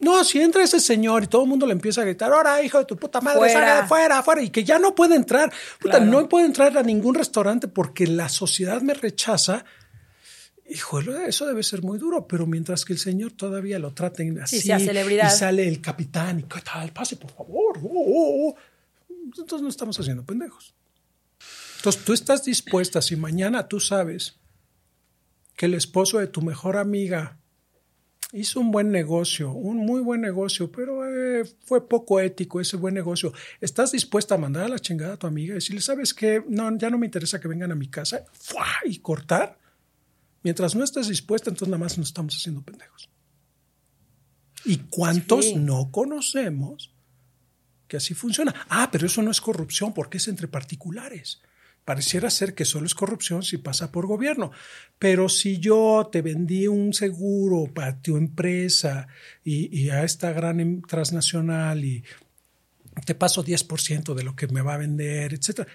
No, si entra ese señor y todo el mundo le empieza a gritar, ahora, hijo de tu puta madre, salga de fuera, afuera, y que ya no puede entrar. Puta, claro. No puede entrar a ningún restaurante porque la sociedad me rechaza. Hijo, eso debe ser muy duro, pero mientras que el señor todavía lo traten así. Sí, sea celebridad. Y sale el capitán y, ¿qué tal? Pase, por favor. Entonces no estamos haciendo pendejos. Entonces tú estás dispuesta, si mañana tú sabes que el esposo de tu mejor amiga hizo un buen negocio, un muy buen negocio, pero fue poco ético ese buen negocio. ¿Estás dispuesta a mandar a la chingada a tu amiga y decirle, sabes qué? No, ya no me interesa que vengan a mi casa. ¡Fua! Y cortar. Mientras no estés dispuesta, entonces nada más nos estamos haciendo pendejos. ¿Y cuántos no conocemos que así funciona? Ah, pero eso no es corrupción porque es entre particulares. Pareciera ser que solo es corrupción si pasa por gobierno. Pero si yo te vendí un seguro para tu empresa y a esta gran transnacional y te paso 10% de lo que me va a vender, etc.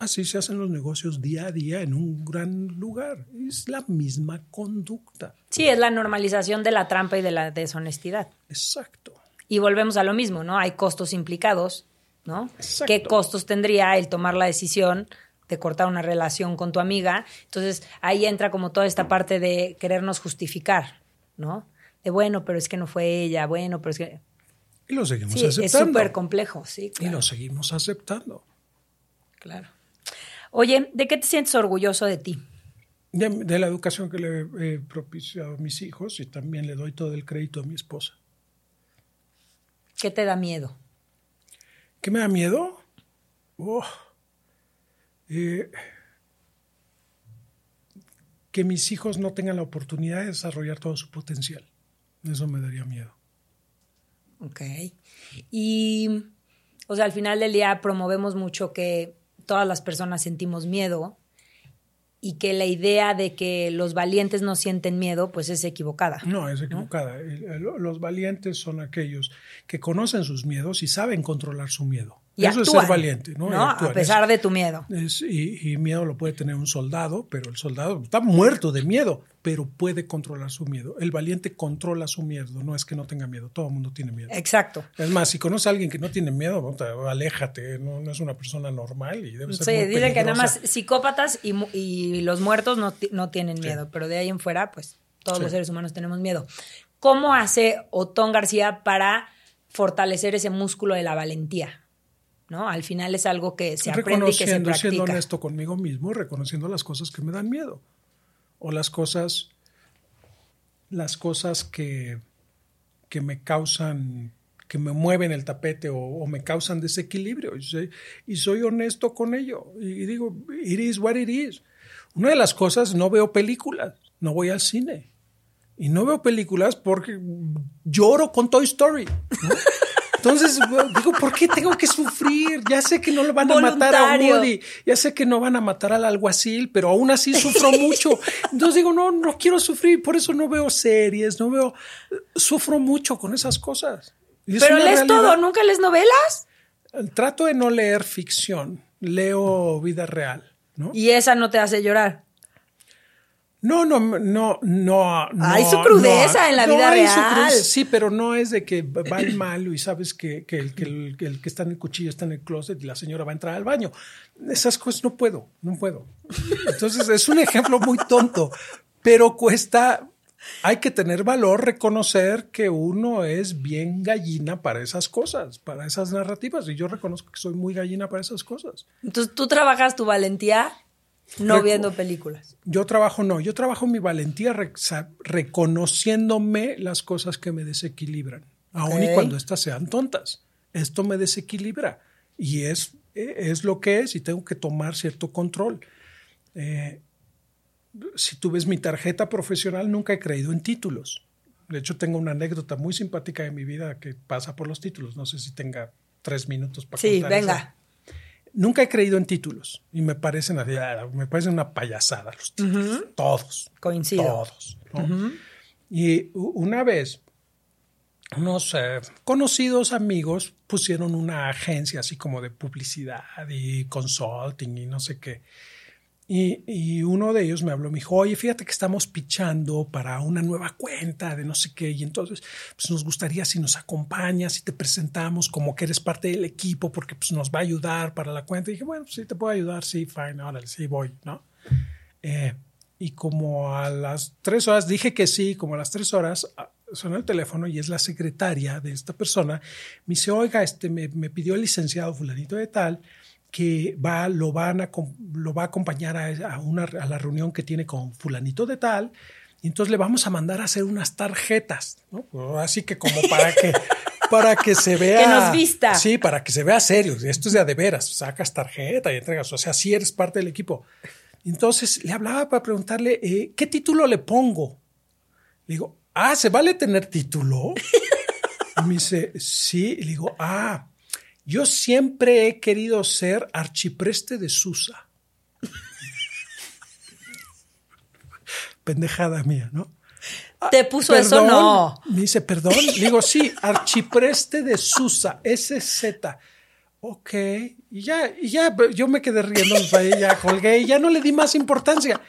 Así se hacen los negocios día a día en un gran lugar. Es la misma conducta. Sí, es la normalización de la trampa y de la deshonestidad. Exacto. Y volvemos a lo mismo, ¿no? Hay costos implicados, ¿no? Exacto. ¿Qué costos tendría el tomar la decisión de cortar una relación con tu amiga? Entonces, ahí entra como toda esta parte de querernos justificar, ¿no? De bueno, pero es que no fue ella, bueno, pero es que... Y lo seguimos aceptando. Es súper complejo, sí, claro. Y lo seguimos aceptando. Claro. Oye, ¿de qué te sientes orgulloso de ti? De la educación que le he propiciado a mis hijos y también le doy todo el crédito a mi esposa. ¿Qué te da miedo? ¿Qué me da miedo? Que mis hijos no tengan la oportunidad de desarrollar todo su potencial. Eso me daría miedo. Ok. Y, o sea, al final del día promovemos mucho que todas las personas sentimos miedo y que la idea de que los valientes no sienten miedo, pues es equivocada. No, es equivocada. ¿No? Los valientes son aquellos que conocen sus miedos y saben controlar su miedo. Y eso actúan, es ser valiente, ¿no? No, a pesar de tu miedo. Y miedo lo puede tener un soldado, pero el soldado está muerto de miedo, pero puede controlar su miedo. El valiente controla su miedo, no es que no tenga miedo, todo el mundo tiene miedo. Exacto. Es más, si conoces a alguien que no tiene miedo, aléjate, no es una persona normal y debe ser muy peligrosa. Dicen que nada más psicópatas y los muertos no tienen miedo, pero de ahí en fuera, pues todos los seres humanos tenemos miedo. ¿Cómo hace Othón García para fortalecer ese músculo de la valentía? ¿No? Al final es algo que se aprende y que se practica. Siendo honesto conmigo mismo, reconociendo las cosas que me dan miedo o las cosas que me causan, que me mueven el tapete o me causan desequilibrio y soy honesto con ello y digo, it is what it is. Una de las cosas, no veo películas, no voy al cine y no veo películas porque lloro con Toy Story, ¿no? Entonces, digo, ¿por qué tengo que sufrir? Ya sé que no lo van a matar a Woody, ya sé que no van a matar al alguacil, pero aún así sufro mucho. Entonces digo, no quiero sufrir, por eso no veo series, sufro mucho con esas cosas. Pero lees todo, ¿nunca lees novelas? Trato de no leer ficción, leo vida real, ¿no? ¿Y esa no te hace llorar? No. Hay su crudeza en la vida real. Sí, pero no es de que va el malo y sabes que el que está en el cuchillo está en el closet y la señora va a entrar al baño. Esas cosas no puedo. Entonces es un ejemplo muy tonto, pero hay que tener valor, reconocer que uno es bien gallina para esas cosas, para esas narrativas. Y yo reconozco que soy muy gallina para esas cosas. Entonces tú trabajas tu valentía. No viendo películas. Yo trabajo mi valentía reconociéndome las cosas que me desequilibran, aun y cuando estas sean tontas. Esto me desequilibra y es lo que es y tengo que tomar cierto control. Si tú ves mi tarjeta profesional, nunca he creído en títulos. De hecho, tengo una anécdota muy simpática de mi vida que pasa por los títulos. No sé si tenga 3 minutos para contar. Sí, venga. Nunca he creído en títulos y me parecen una payasada los títulos. Uh-huh. Todos. Coincido. Todos, ¿no? Uh-huh. Y una vez unos conocidos amigos pusieron una agencia así como de publicidad y consulting y no sé qué. Y uno de ellos me habló, me dijo, oye, fíjate que estamos pitchando para una nueva cuenta de no sé qué. Y entonces pues nos gustaría si nos acompañas, si te presentamos como que eres parte del equipo porque pues nos va a ayudar para la cuenta. Y dije, bueno, pues, sí, te puedo ayudar, sí, fine, órale, sí, voy, ¿no? Y como a las 3 horas, dije que sí, como a las 3 horas... Suena el teléfono y es la secretaria de esta persona. Me dice, oiga, me pidió el licenciado fulanito de tal que lo va a acompañar a la reunión que tiene con fulanito de tal. Y entonces le vamos a mandar a hacer unas tarjetas, ¿no? Así que como para que se vea... Que nos vista. Sí, para que se vea serio. Esto es de a de veras. Sacas tarjeta y entregas. O sea, sí eres parte del equipo. Entonces le hablaba para preguntarle, ¿qué título le pongo? Le digo... Ah, ¿se vale tener título? Y me dice, sí. Y le digo, yo siempre he querido ser arcipreste de Susa. Pendejada mía, ¿no? ¿Te puso perdón, eso? No. Me dice, perdón. Le digo, sí, arcipreste de Susa, SZ. Ok. Y ya yo me quedé riendo, ya colgué y ya no le di más importancia.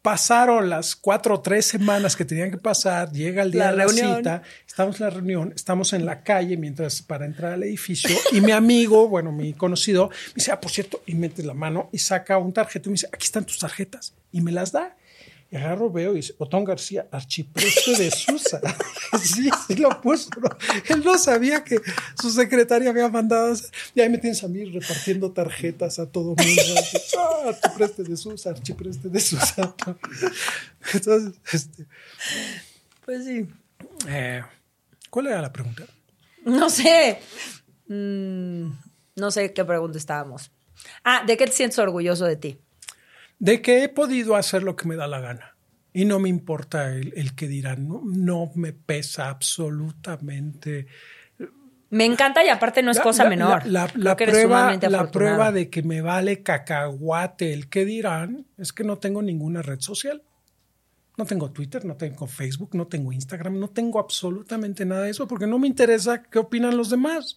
Pasaron las 4 o 3 semanas que tenían que pasar, llega el día de la cita, estamos en la reunión, estamos en la calle mientras para entrar al edificio y mi amigo, bueno, mi conocido, me dice, por cierto, y mete la mano y saca un tarjeto y me dice, aquí están tus tarjetas y me las da. Y agarro, veo y dice, Othón García, arcipreste de Susa. Sí, sí lo puso. ¿No? Él no sabía que su secretaria había mandado. Y ahí me tienes a mí repartiendo tarjetas a todo mundo. Arcipreste de Susa, arcipreste de Susa. Entonces, pues sí. ¿Cuál era la pregunta? No sé. No sé qué pregunta estábamos. ¿De qué te sientes orgulloso de ti? De que he podido hacer lo que me da la gana y no me importa el que dirán, no me pesa absolutamente. Me encanta y aparte no es cosa menor. La prueba de que me vale cacahuate el que dirán es que no tengo ninguna red social. No tengo Twitter, no tengo Facebook, no tengo Instagram, no tengo absolutamente nada de eso porque no me interesa qué opinan los demás.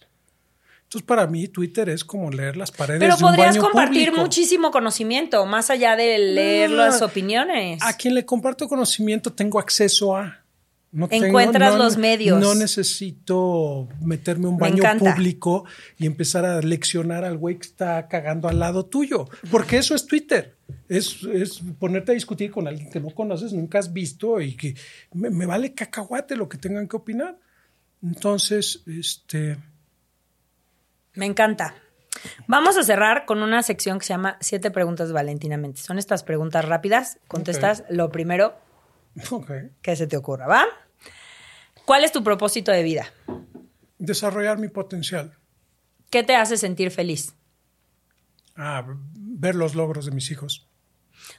Entonces, para mí, Twitter es como leer las paredes de un baño público. Pero podrías compartir muchísimo conocimiento, más allá de leer las opiniones. A quien le comparto conocimiento tengo acceso a. Los medios. No necesito meterme a un baño público y empezar a leccionar al güey que está cagando al lado tuyo. Porque eso es Twitter. Es ponerte a discutir con alguien que no conoces, nunca has visto y que me vale cacahuate lo que tengan que opinar. Entonces, Me encanta. Vamos a cerrar con una sección que se llama 7 preguntas valentinamente. Son estas preguntas rápidas. Contestas lo primero que se te ocurra, ¿va? ¿Cuál es tu propósito de vida? Desarrollar mi potencial. ¿Qué te hace sentir feliz? Ver los logros de mis hijos.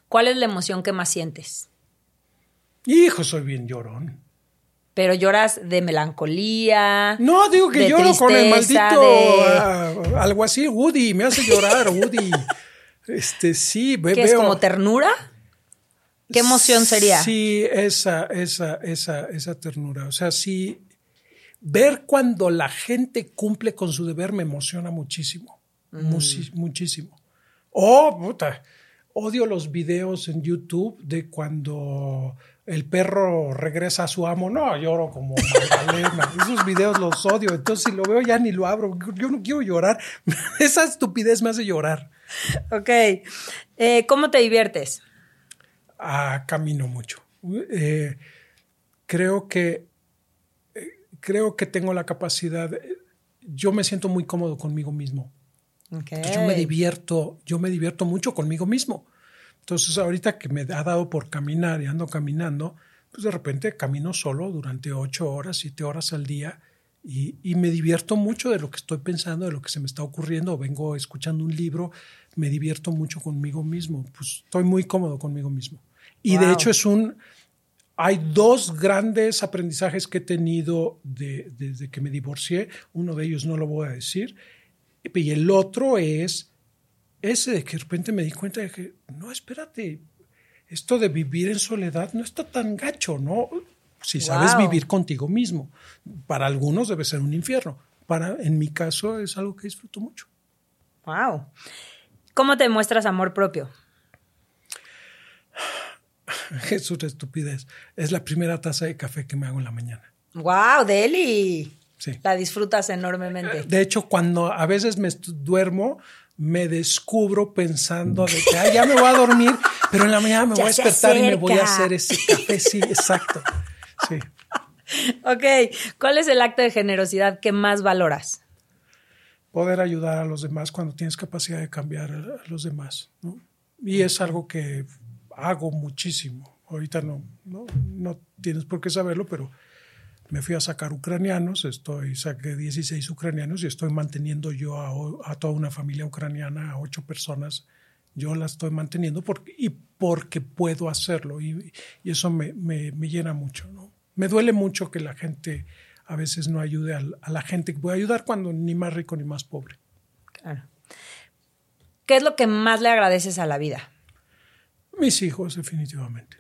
¿Cuál es la emoción que más sientes? Hijo, soy bien llorón. Pero lloras de melancolía. No, digo que lloro tristeza, con el maldito algo así. Woody, me hace llorar, Woody. Sí, veo. ¿Qué es como ternura? ¿Qué emoción sería? Sí, esa ternura. O sea, sí, ver cuando la gente cumple con su deber me emociona muchísimo. Muchísimo. Oh, puta. Odio los videos en YouTube de cuando el perro regresa a su amo. No, lloro como Magdalena. Esos videos los odio. Entonces, si lo veo ya ni lo abro. Yo no quiero llorar. Esa estupidez me hace llorar. Ok. ¿Cómo te diviertes? Camino mucho. Creo que tengo la capacidad. Yo me siento muy cómodo conmigo mismo. Okay. Entonces yo me divierto mucho conmigo mismo. Entonces ahorita que me ha dado por caminar y ando caminando, pues de repente camino solo durante 8 horas, 7 horas al día y me divierto mucho de lo que estoy pensando, de lo que se me está ocurriendo, vengo escuchando un libro, me divierto mucho conmigo mismo, pues estoy muy cómodo conmigo mismo. Y wow. De hecho hay 2 grandes aprendizajes que he tenido desde que me divorcié, uno de ellos no lo voy a decir. Y el otro es ese de que de repente me di cuenta de que, no, espérate, esto de vivir en soledad no está tan gacho, ¿no? Si sabes vivir contigo mismo. Para algunos debe ser un infierno. En mi caso es algo que disfruto mucho. Wow. ¿Cómo te muestras amor propio? Es una estupidez. Es la primera taza de café que me hago en la mañana. ¡Wow, Deli! Sí. La disfrutas enormemente. De hecho, cuando a veces me duermo, me descubro pensando de que ya me voy a dormir, pero en la mañana me voy a despertar y me voy a hacer ese café. Sí, exacto. Sí. Ok. ¿Cuál es el acto de generosidad que más valoras? Poder ayudar a los demás cuando tienes capacidad de cambiar a los demás, ¿no? Y es algo que hago muchísimo. Ahorita no tienes por qué saberlo, pero me fui a sacar ucranianos, saqué 16 ucranianos y estoy manteniendo yo a toda una familia ucraniana, a 8 personas. Yo la estoy manteniendo porque puedo hacerlo y eso me llena mucho, ¿no? Me duele mucho que la gente a veces no ayude a la gente que puede ayudar cuando ni más rico ni más pobre. Claro. ¿Qué es lo que más le agradeces a la vida? Mis hijos, definitivamente.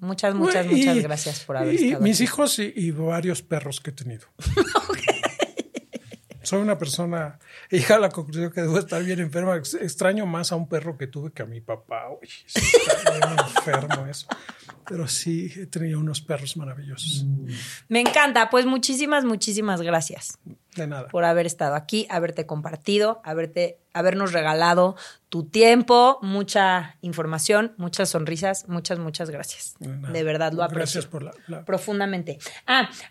Muchas gracias por haber estado mis aquí. Hijos y varios perros que he tenido. Soy una persona, he llegado a la conclusión que debo estar bien enferma. Extraño más a un perro que tuve que a mi papá. Uy, está bien enfermo eso. Pero sí, he tenido unos perros maravillosos. Me encanta. Pues muchísimas gracias. De nada. Por haber estado aquí, haberte compartido, habernos regalado tu tiempo, mucha información, muchas sonrisas, muchas gracias. De verdad, lo aprecio. Gracias por profundamente.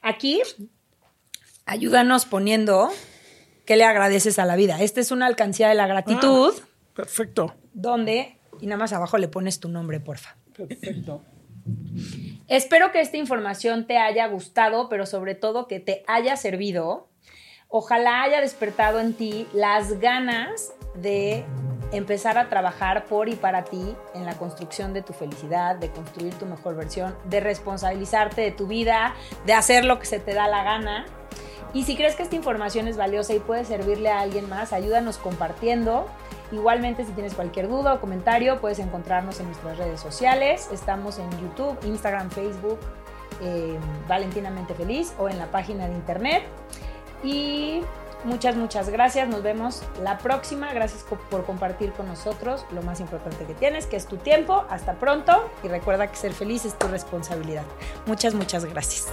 Aquí, ayúdanos poniendo qué le agradeces a la vida. Esta es una alcancía de la gratitud. Perfecto. Donde, y nada más abajo le pones tu nombre, porfa. Perfecto. Espero que esta información te haya gustado, pero sobre todo que te haya servido. Ojalá haya despertado en ti las ganas de empezar a trabajar por y para ti en la construcción de tu felicidad, de construir tu mejor versión, de responsabilizarte de tu vida, de hacer lo que se te da la gana. Y si crees que esta información es valiosa y puede servirle a alguien más, ayúdanos compartiendo. Igualmente, si tienes cualquier duda o comentario, puedes encontrarnos en nuestras redes sociales. Estamos en YouTube, Instagram, Facebook, Valentinamente Feliz, o en la página de internet. Y muchas gracias. Nos vemos la próxima. Gracias por compartir con nosotros lo más importante que tienes, que es tu tiempo. Hasta pronto. Y recuerda que ser feliz es tu responsabilidad. Muchas gracias.